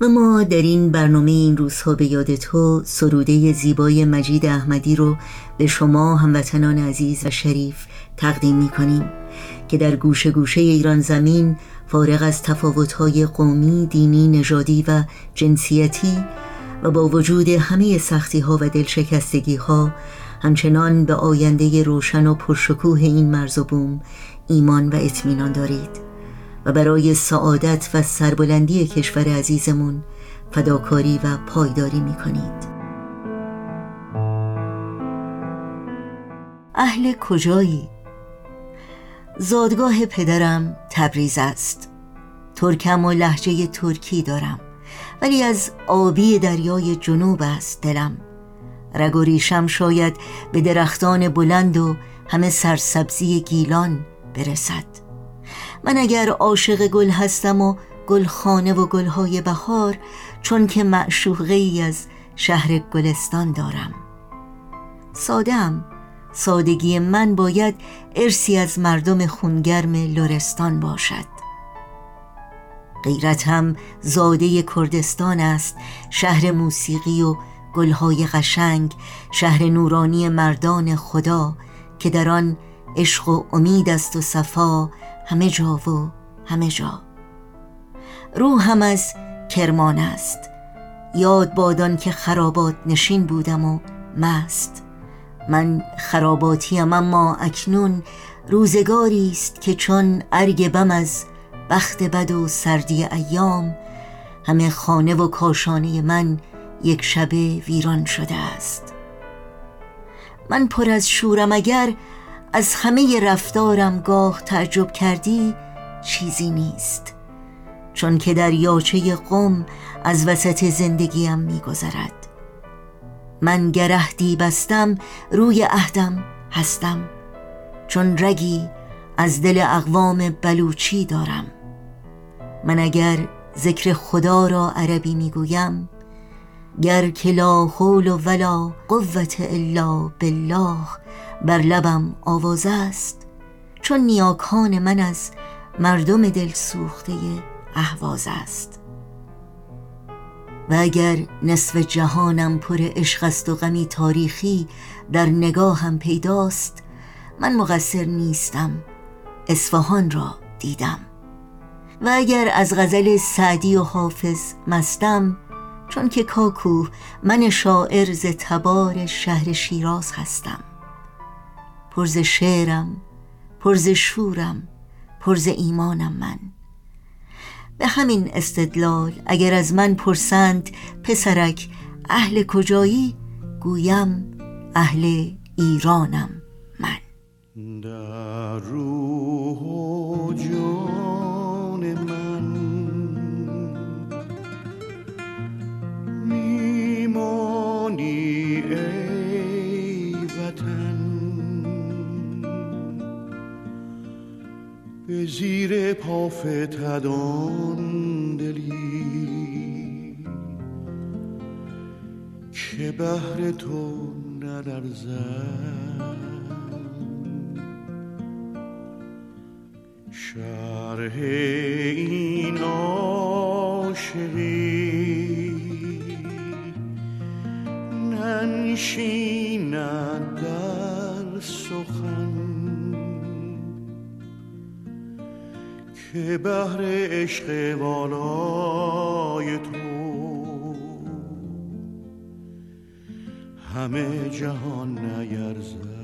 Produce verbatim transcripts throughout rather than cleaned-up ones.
و ما در این برنامه این روزها به یاد تو سروده زیبای مجید احمدی رو به شما هموطنان عزیز و شریف تقدیم می کنیم که در گوشه گوشه ایران زمین فارغ از تفاوت‌های قومی، دینی، نژادی و جنسیتی و با وجود همه سختی‌ها و دلشکستگی‌ها همچنان به آینده روشن و پرشکوه این مرز و بوم ایمان و اطمینان دارید و برای سعادت و سربلندی کشور عزیزمون فداکاری و پایداری می‌کنید. اهل کجایی؟ زادگاه پدرم تبریز است. ترکم و لهجه ترکی دارم، ولی از آبی دریای جنوب است دلم. رگ و ریشم شاید به درختان بلند و همه سرسبزی گیلان برسد. من اگر عاشق گل هستم و گلخانه و گلهای بهار، چون که معشوقه ای از شهر گلستان دارم. ساده‌ام. سادگی من باید ارثی از مردم خونگرم لرستان باشد. غیرت هم زاده کردستان است، شهر موسیقی و گلهای قشنگ، شهر نورانی مردان خدا که در آن عشق و امید است و صفا همه جا و همه جا. روح هم از کرمان است. یاد بادان که خرابات نشین بودم و مست. من خراباتیم، اما اکنون روزگاری است که چون ارگ بم از بخت بد و سردی ایام، همه خانه و کاشانه من یک شبه ویران شده است. من پر از شورم. اگر از همه رفتارم گاه تعجب کردی، چیزی نیست، چون که دریاچه قم از وسط زندگیم می‌گذرد. من گرهدی بستم، روی عهدم هستم، چون رگی از دل اقوام بلوچی دارم. من اگر ذکر خدا را عربی میگویم، گر که لا حول ولا قوة الا بالله بر لبم آواز است، چون نیاکان من از مردم دل سوخته اهواز است. و اگر نصف جهانم پر عشق است و غمی تاریخی در نگاهم پیداست، من مقصر نیستم، اصفهان را دیدم. و اگر از غزل سعدی و حافظ مستم، چون که کاکو من شاعر ز تبار شهر شیراز هستم. پر ز شعرم، پر ز شورم، پر ز ایمانم من. به همین استدلال اگر از من پرسند پسرک اهل کجایی، گویم اهل ایرانم من. در روح و جان من میمانی ای وطن، به زیر پافتدان دلی که بهر تو ندرزد. شرح این عاشقی ننشیند در سخن، که بهر عشق والای تو همه جهان نیرزد.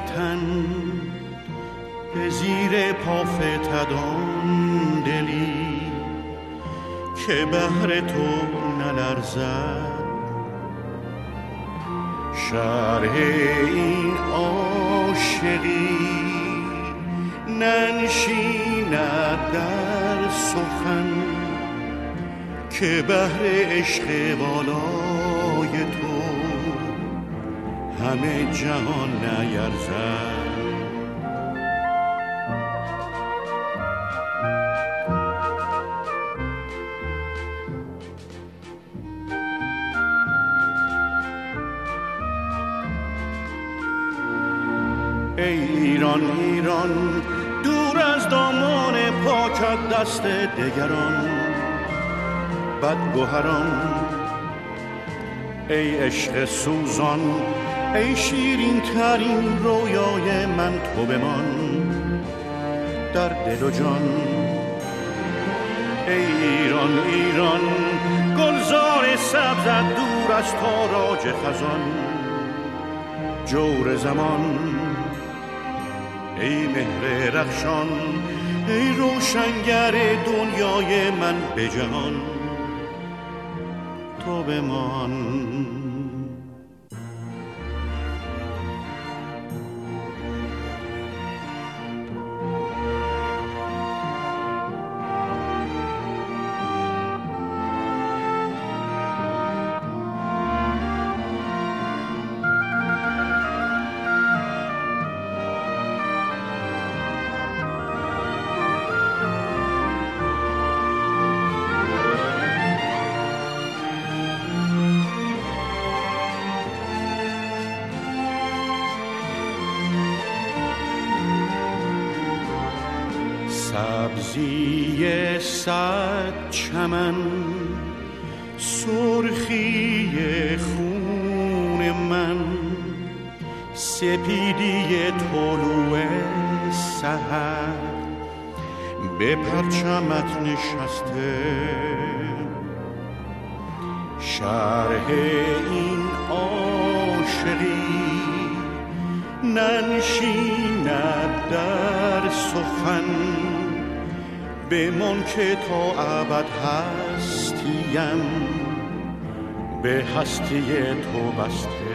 وطن به زیر پافتدان دلی که بهر تو نلرزد شرح این عاشقی ننشیند در سخن که بهر عشق بالای تو همه جهان نیرزد. ای ایران ایران دور از دامان پاکت دست دگران بدگوهران، ای عشق سوزان، ای شیرین ترین رویای من تو بمان در دل و جان. ای ایران ایران گلزار سبزت دور از تاراج خزان جور زمان، ای مهر رخشان، ای روشنگر دنیای من به جهان تو بمان. سبزی صد چمن، سرخی خون من، سپیدی طلوع سحر به پرچمت نشسته، شرح این عاشقی ننشیند در سخن بمان که تا ابد هستیم به هستی تو بسته.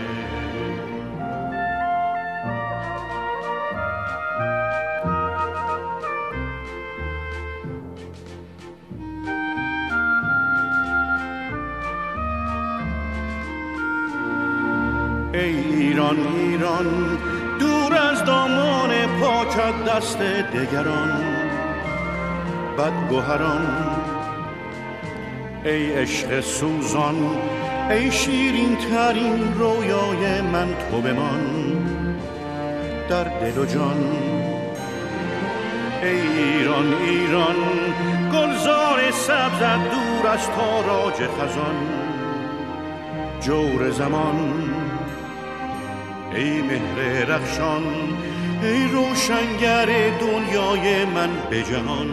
ای ایران ایران دور از دامان پاکت دست دگران بدگوهران، ای عشق سوزان، ای شیرین ترین رویای من تو بمان در دل و جان. ای ایران ایران گلزار سبزت دور از تاراج خزان جور زمان، ای مهر رخشان، ای روشنگر دنیای من به جهان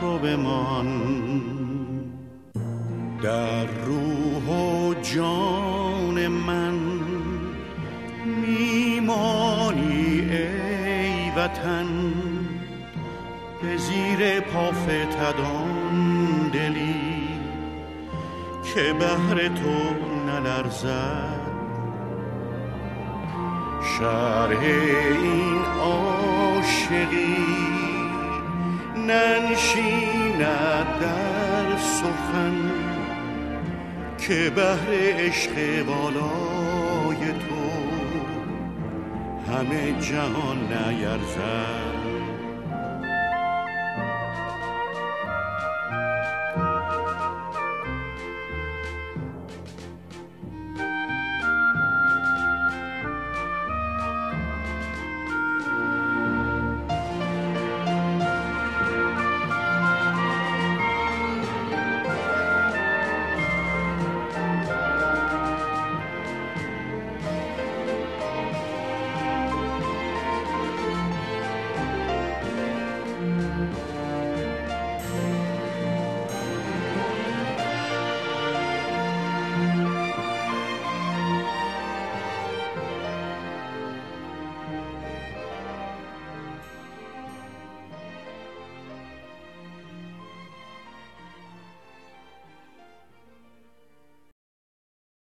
تو بمان. در روح و جان من میمانی ای وطن به زیر پافتدان دلی که بهر تو نلرزد شرح این عاشقی ننشیند در سخن که بهر عشق بالای تو همه جهان نیرزد.